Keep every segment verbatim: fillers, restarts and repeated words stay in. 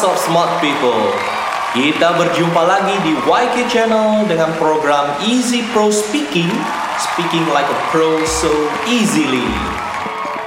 Voice of Smart People. Kita berjumpa lagi di Y K channel dengan program Easy Pro Speaking, Speaking like a Pro so easily.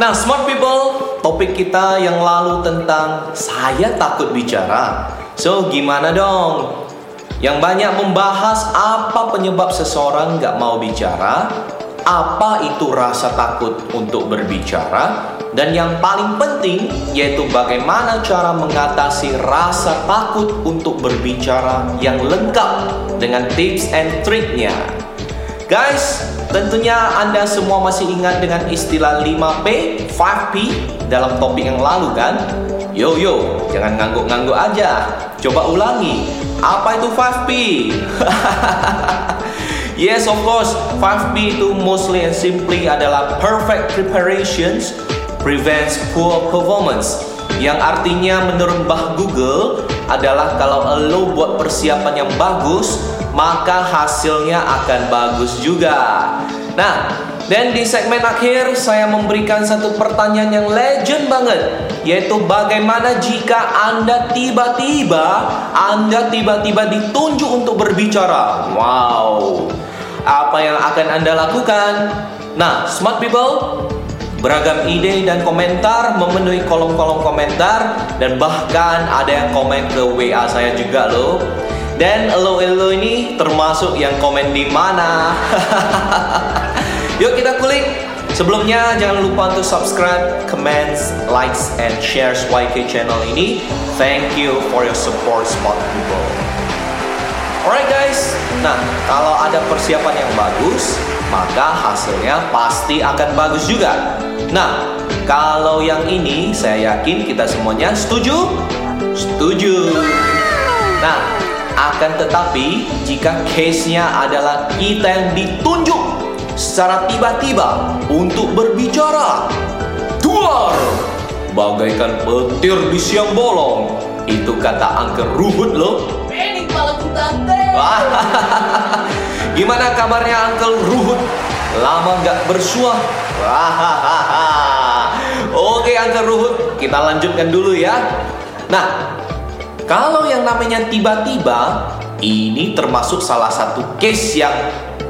Nah, Smart People, topik kita yang lalu tentang saya takut bicara. So, gimana dong? Yang banyak membahas apa penyebab seseorang nggak mau bicara, apa itu rasa takut untuk berbicara, dan yang paling penting yaitu bagaimana cara mengatasi rasa takut untuk berbicara yang lengkap dengan tips and triknya. Guys, tentunya Anda semua masih ingat dengan istilah lima P, lima P dalam topik yang lalu kan? Yo yo, jangan ngangguk-ngangguk aja. Coba ulangi, apa itu lima P? Yes, of course, lima P itu mostly and simply adalah perfect preparations prevents poor performance, yang artinya menurut Bah Google adalah kalau lo buat persiapan yang bagus, maka hasilnya akan bagus juga. Nah, dan di segmen akhir saya memberikan satu pertanyaan yang legend banget, yaitu bagaimana jika Anda tiba-tiba Anda tiba-tiba ditunjuk untuk berbicara. Wow, apa yang akan Anda lakukan? Nah, Smart People, beragam ide dan komentar memenuhi kolom-kolom komentar, dan bahkan ada yang komen ke W A saya juga loh. Dan elo-elo ini termasuk yang komen di mana? Yuk kita kulik. Sebelumnya jangan lupa untuk subscribe, comments, likes, and shares Y K channel ini. Thank you for your support, Smart People. Alright guys, nah kalau ada persiapan yang bagus, maka hasilnya pasti akan bagus juga. Nah, kalau yang ini saya yakin kita semuanya setuju? Setuju. Nah, akan tetapi jika case-nya adalah kita yang ditunjuk secara tiba-tiba untuk berbicara, duar, bagaikan petir di siang bolong, itu kata Uncle Ruhut loh. Gimana kabarnya Uncle Ruhut? Lama nggak bersuah. Oke Uncle Ruhut, kita lanjutkan dulu ya. Nah, kalau yang namanya tiba-tiba, ini termasuk salah satu case yang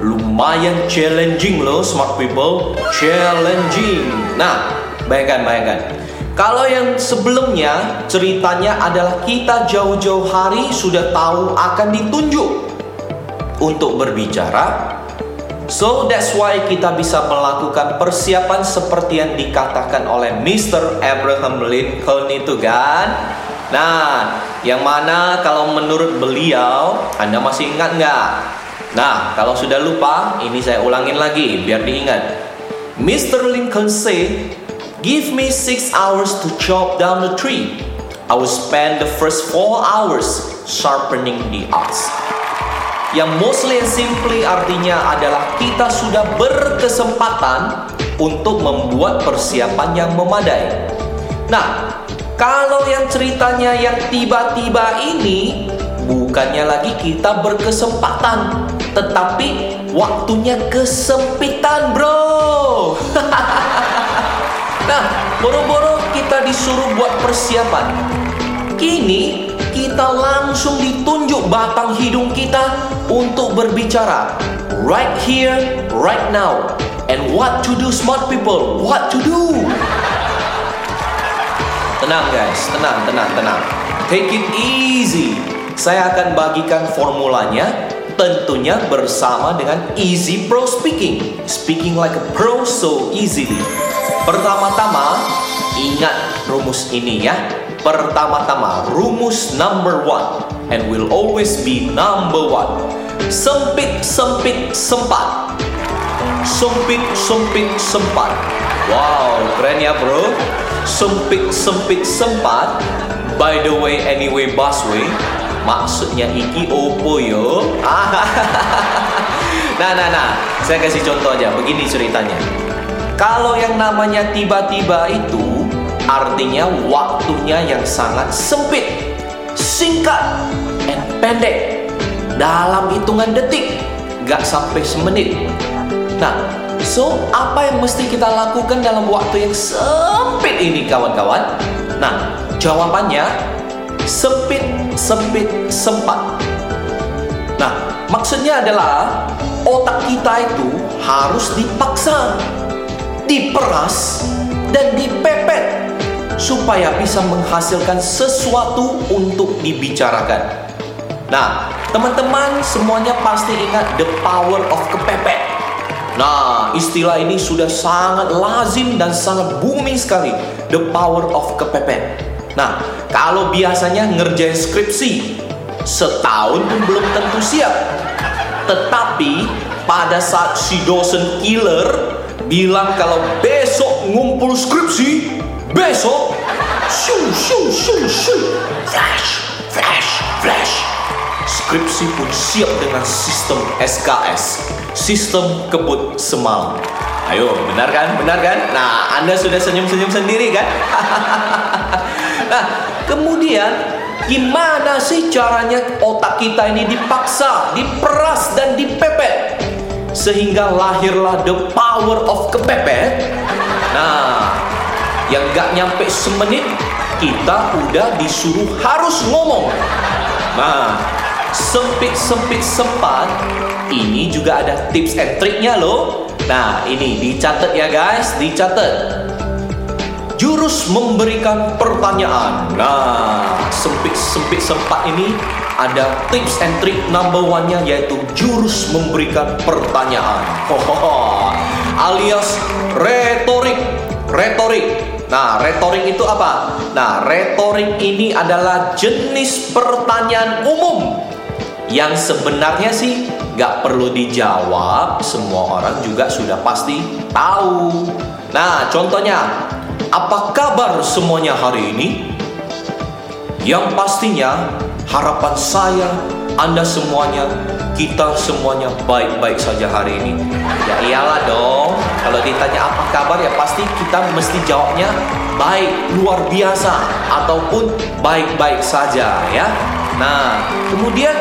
lumayan challenging loh, Smart People. Challenging. Nah, bayangkan, bayangkan kalau yang sebelumnya ceritanya adalah kita jauh-jauh hari sudah tahu akan ditunjuk untuk berbicara. So that's why kita bisa melakukan persiapan seperti yang dikatakan oleh mister Abraham Lincoln itu kan. Nah, yang mana kalau menurut beliau, Anda masih ingat nggak? Nah, kalau sudah lupa, ini saya ulangin lagi biar diingat. mister Lincoln said, "Give me six hours to chop down the tree. I will spend the first four hours sharpening the axe." Yang mostly and simply artinya adalah kita sudah berkesempatan untuk membuat persiapan yang memadai. Nah, kalau yang ceritanya yang tiba-tiba ini, bukannya lagi kita berkesempatan, tetapi waktunya kesempitan, bro. Nah, boro-boro kita disuruh buat persiapan. Kini kita langsung ditunjuk batang hidung kita untuk berbicara. Right here, right now. And what to do, Smart People? What to do? Tenang guys, tenang, tenang, tenang. Take it easy. Saya akan bagikan formulanya, tentunya bersama dengan Easy Pro Speaking. Speaking like a pro so easily. Pertama-tama, ingat rumus ini ya. Pertama-tama, rumus number one and will always be number one. Sempit, sempit, sempat. Sempit, sempit, sempat. Wow, keren ya bro. Sempit, sempit, sempat. By the way, anyway, busway. Maksudnya iki opo yo. Nah, nah, nah. Saya kasih contoh aja. Begini ceritanya. Kalau yang namanya tiba-tiba itu artinya waktunya yang sangat sempit, singkat, dan pendek. Dalam hitungan detik, gak sampai semenit. Nah, so apa yang mesti kita lakukan dalam waktu yang sempit ini kawan-kawan? Nah, jawabannya sempit, sempit, sempat. Nah, maksudnya adalah otak kita itu harus dipaksa, diperas, dan dipepet supaya bisa menghasilkan sesuatu untuk dibicarakan. Nah, teman-teman semuanya pasti ingat the power of kepepet. Nah, istilah ini sudah sangat lazim dan sangat booming sekali, the power of kepepet. Nah, kalau biasanya ngerjain skripsi, setahun pun belum tentu siap. Tetapi pada saat si dosen killer bilang kalau besok ngumpul skripsi, besok shoo, shoo, shoo, shoo, flash, flash, flash. Skripsi pun siap dengan sistem S K S, sistem kebut semalam. Ayo, benar kan? Benar kan? Nah, Anda sudah senyum-senyum sendiri kan? Nah, kemudian gimana sih caranya otak kita ini dipaksa, diperas, dan dipepet sehingga lahirlah the power of kepepet? Nah, yang gak nyampe semenit kita udah disuruh harus ngomong. Nah, sempit-sempit sempat ini juga ada tips and triknya loh. Nah, ini dicatat ya guys, dicatat. Jurus memberikan pertanyaan. Nah, sempit-sempit sempat ini ada tips and trik number one-nya, yaitu jurus memberikan pertanyaan. Hohoho, alias retorik. Retorik. Nah, retorik itu apa? Nah, retorik ini adalah jenis pertanyaan umum yang sebenarnya sih gak perlu dijawab, semua orang juga sudah pasti tahu. Nah, contohnya, apa kabar semuanya hari ini? Yang pastinya, harapan saya, Anda semuanya, kita semuanya baik-baik saja hari ini. Ya iyalah dong, kalau ditanya apa kabar ya pasti kita mesti jawabnya baik, luar biasa, ataupun baik-baik saja ya. Nah, kemudian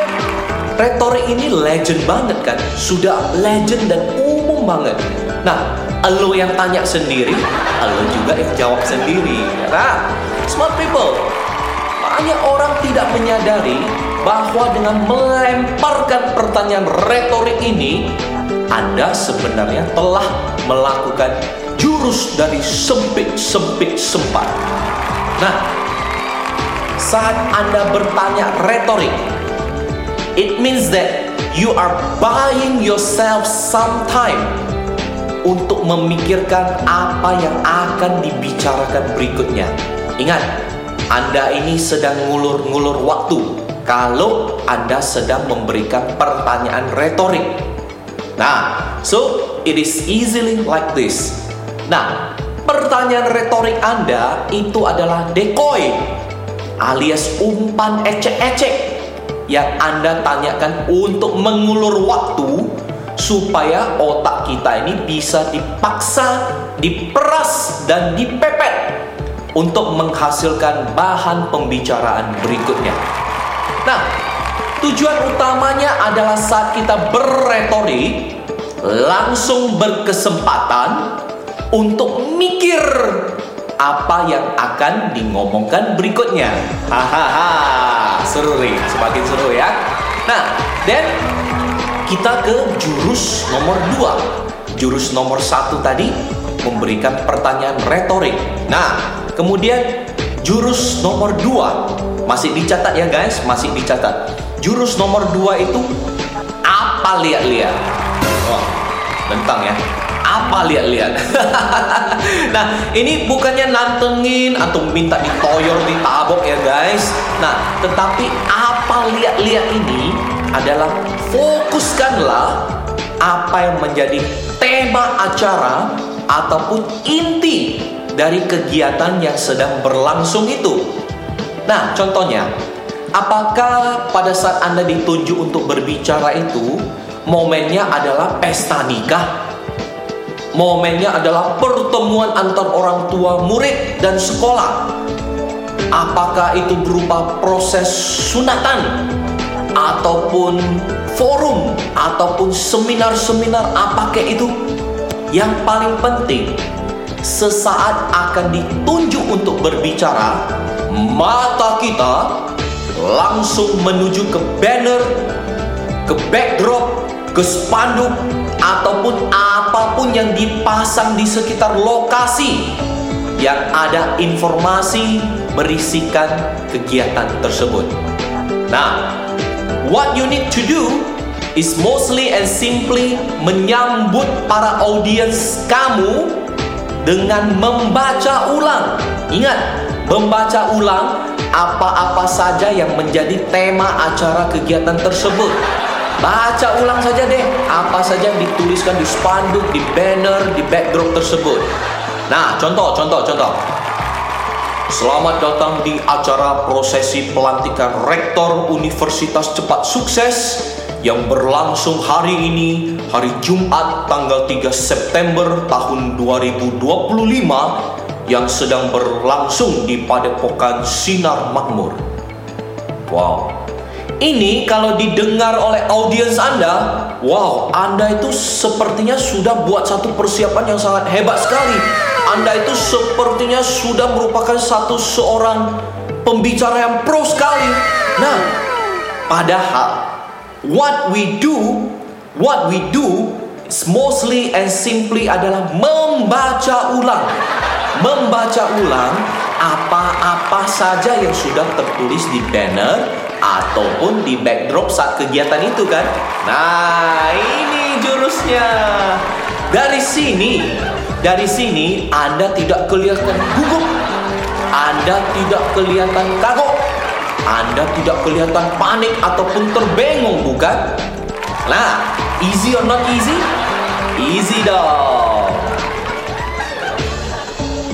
retorik ini legend banget kan, sudah legend dan umum banget. Nah, elo yang tanya sendiri, elo juga yang jawab sendiri. Nah, smart people, banyak orang tidak menyadari bahwa dengan melemparkan pertanyaan retorik ini, Anda sebenarnya telah melakukan jurus dari sempit-sempit sempat. Nah, saat Anda bertanya retorik, it means that you are buying yourself some time untuk memikirkan apa yang akan dibicarakan berikutnya. Ingat, Anda ini sedang ngulur-ngulur waktu kalau Anda sedang memberikan pertanyaan retorik. Nah, so it is easily like this. Nah, pertanyaan retorik Anda itu adalah decoy, alias umpan ecek-ecek yang Anda tanyakan untuk mengulur waktu supaya otak kita ini bisa dipaksa, diperas, dan dipepet untuk menghasilkan bahan pembicaraan berikutnya. Nah, tujuan utamanya adalah saat kita berretorik langsung berkesempatan untuk mikir apa yang akan dingomongkan berikutnya. Hahaha, seru nih, semakin seru ya. Nah, dan kita ke jurus nomor dua. Jurus nomor satu tadi memberikan pertanyaan retorik. Nah, kemudian jurus nomor dua, masih dicatat ya guys, masih dicatat. Jurus nomor dua itu apa lihat-lihat. Oh, bentang ya. Apa lihat-lihat. Nah, ini bukannya nantengin atau minta ditoyor, ditabok ya guys. Nah, tetapi apa lihat-lihat ini adalah fokuskanlah apa yang menjadi tema acara ataupun inti dari kegiatan yang sedang berlangsung itu. Nah, contohnya, apakah pada saat Anda dituju untuk berbicara itu momennya adalah pesta nikah? Momennya adalah pertemuan antar orang tua, murid, dan sekolah. Apakah itu berupa proses sunatan, ataupun forum, ataupun seminar-seminar, apa kayak itu? Yang paling penting, sesaat akan ditunjuk untuk berbicara, mata kita langsung menuju ke banner, ke backdrop, ke spanduk, ataupun apapun yang dipasang di sekitar lokasi yang ada informasi berisikan kegiatan tersebut. Nah, what you need to do is mostly and simply menyambut para audiens kamu dengan membaca ulang. Ingat, membaca ulang apa-apa saja yang menjadi tema acara kegiatan tersebut. Baca ulang saja deh apa saja yang dituliskan di spanduk, di banner, di backdrop tersebut. Nah, contoh, contoh, contoh. Selamat datang di acara prosesi pelantikan Rektor Universitas Cepat Sukses yang berlangsung hari ini, hari Jumat tanggal tiga September tahun dua ribu dua puluh lima yang sedang berlangsung di Padepokan Sinar Makmur. Wow. Ini kalau didengar oleh audiens Anda, wow, Anda itu sepertinya sudah buat satu persiapan yang sangat hebat sekali. Anda itu sepertinya sudah merupakan satu seorang pembicara yang pro sekali. Nah, padahal what we do, what we do is mostly and simply adalah membaca ulang. Membaca ulang apa-apa saja yang sudah tertulis di banner ataupun di backdrop saat kegiatan itu kan. Nah, ini jurusnya. Dari sini, dari sini Anda tidak kelihatan gugup, Anda tidak kelihatan kagok, Anda tidak kelihatan panik ataupun terbengong, bukan? Nah, easy or not easy? Easy dong.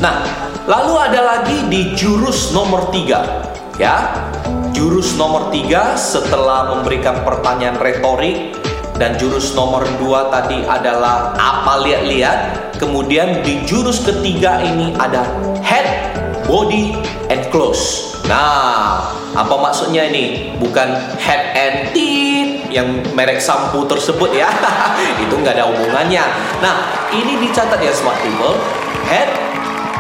Nah, lalu ada lagi di jurus nomor tiga, ya. Jurus nomor tiga setelah memberikan pertanyaan retorik, dan jurus nomor dua tadi adalah apa lihat-lihat. Kemudian di jurus ketiga ini ada head, body, and close. Nah, apa maksudnya ini? Bukan head and teeth yang merek sampo tersebut ya. Itu nggak ada hubungannya. Nah, ini dicatat ya smart people. Head,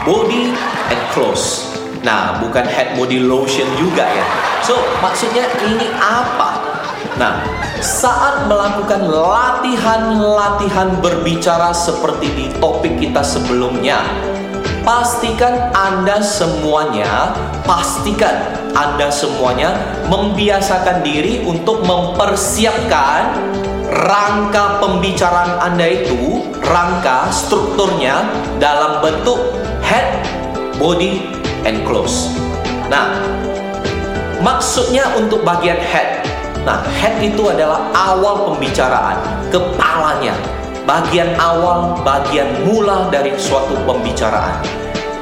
body, and close. Nah, bukan head body lotion juga ya. So, maksudnya ini apa? Nah, saat melakukan latihan-latihan berbicara seperti di topik kita sebelumnya, pastikan Anda semuanya, pastikan Anda semuanya membiasakan diri untuk mempersiapkan rangka pembicaraan Anda itu, rangka strukturnya dalam bentuk head, body, and close. Nah, maksudnya untuk bagian head. Nah, head itu adalah awal pembicaraan, kepalanya, bagian awal, bagian mula dari suatu pembicaraan.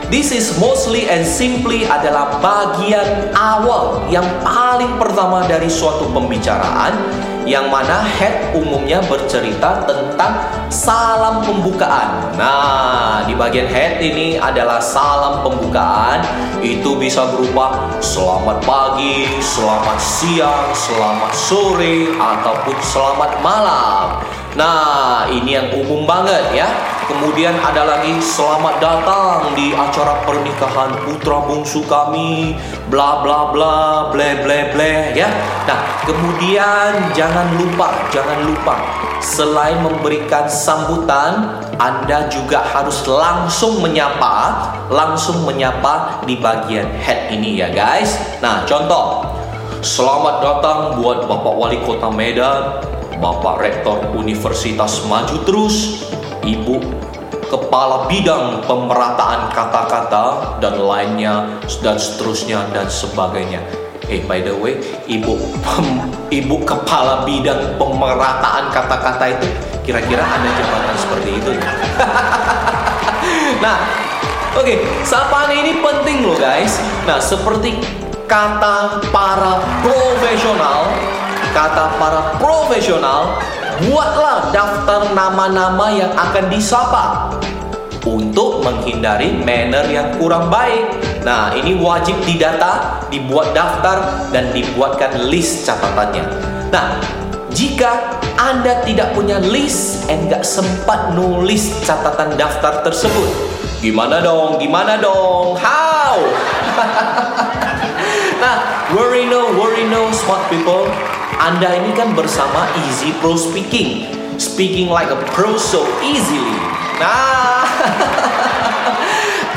This is mostly and simply adalah bagian awal yang paling pertama dari suatu pembicaraan, yang mana head umumnya bercerita tentang salam pembukaan. Nah, di bagian head ini adalah salam pembukaan. Itu bisa berupa selamat pagi, selamat siang, selamat sore, ataupun selamat malam. Nah, ini yang umum banget ya. Kemudian ada lagi selamat datang di acara pernikahan putra bungsu kami, bla bla bla, ble ble ble ya. Nah, kemudian jangan lupa, jangan lupa selain memberikan sambutan, Anda juga harus langsung menyapa, langsung menyapa di bagian head ini ya guys. Nah, contoh, selamat datang buat Bapak Wali Kota Medan, Bapak Rektor Universitas Maju Terus, Ibu Kepala Bidang Pemerataan Kata-kata, dan lainnya, dan seterusnya, dan sebagainya. Eh, hey, by the way, Ibu pem, Ibu Kepala Bidang Pemerataan Kata-kata itu kira-kira ada jabatan seperti itu ya? Nah, oke, okay, sapaan ini penting loh guys. Nah, seperti kata para profesional, kata para profesional, buatlah daftar nama-nama yang akan disapa untuk menghindari manner yang kurang baik. Nah, ini wajib didata, dibuat daftar, dan dibuatkan list catatannya. Nah, jika Anda tidak punya list dan nggak sempat nulis catatan daftar tersebut, gimana dong, gimana dong, how? kita worry no, worry no smart people. Anda ini kan bersama Easy Pro Speaking, speaking like a pro so easily. Nah,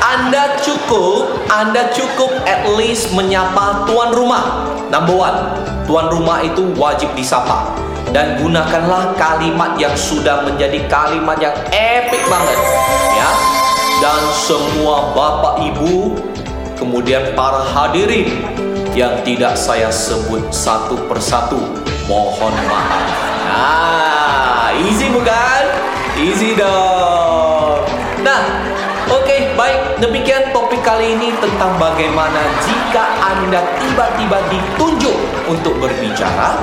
Anda cukup, Anda cukup at least menyapa tuan rumah. Number one, tuan rumah itu wajib disapa. Dan gunakanlah kalimat yang sudah menjadi kalimat yang epic banget, ya. Dan semua bapak ibu, kemudian para hadirin yang tidak saya sebut satu persatu, mohon maaf. Nah, easy bukan? Easy dong. Nah, oke, okay, baik. Demikian topik kali ini tentang bagaimana jika Anda tiba-tiba ditunjuk untuk berbicara,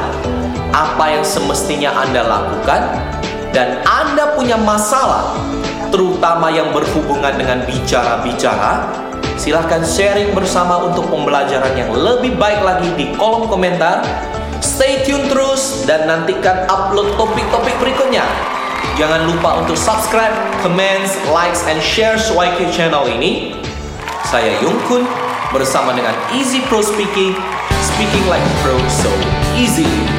apa yang semestinya Anda lakukan, dan Anda punya masalah terutama yang berhubungan dengan bicara-bicara. Silahkan sharing bersama untuk pembelajaran yang lebih baik lagi di kolom komentar. Stay tune terus dan nantikan upload topik-topik berikutnya. Jangan lupa untuk subscribe, comments, likes, and share Y K channel ini. Saya Yongkun bersama dengan Easy Pro Speaking, speaking like pro so easy.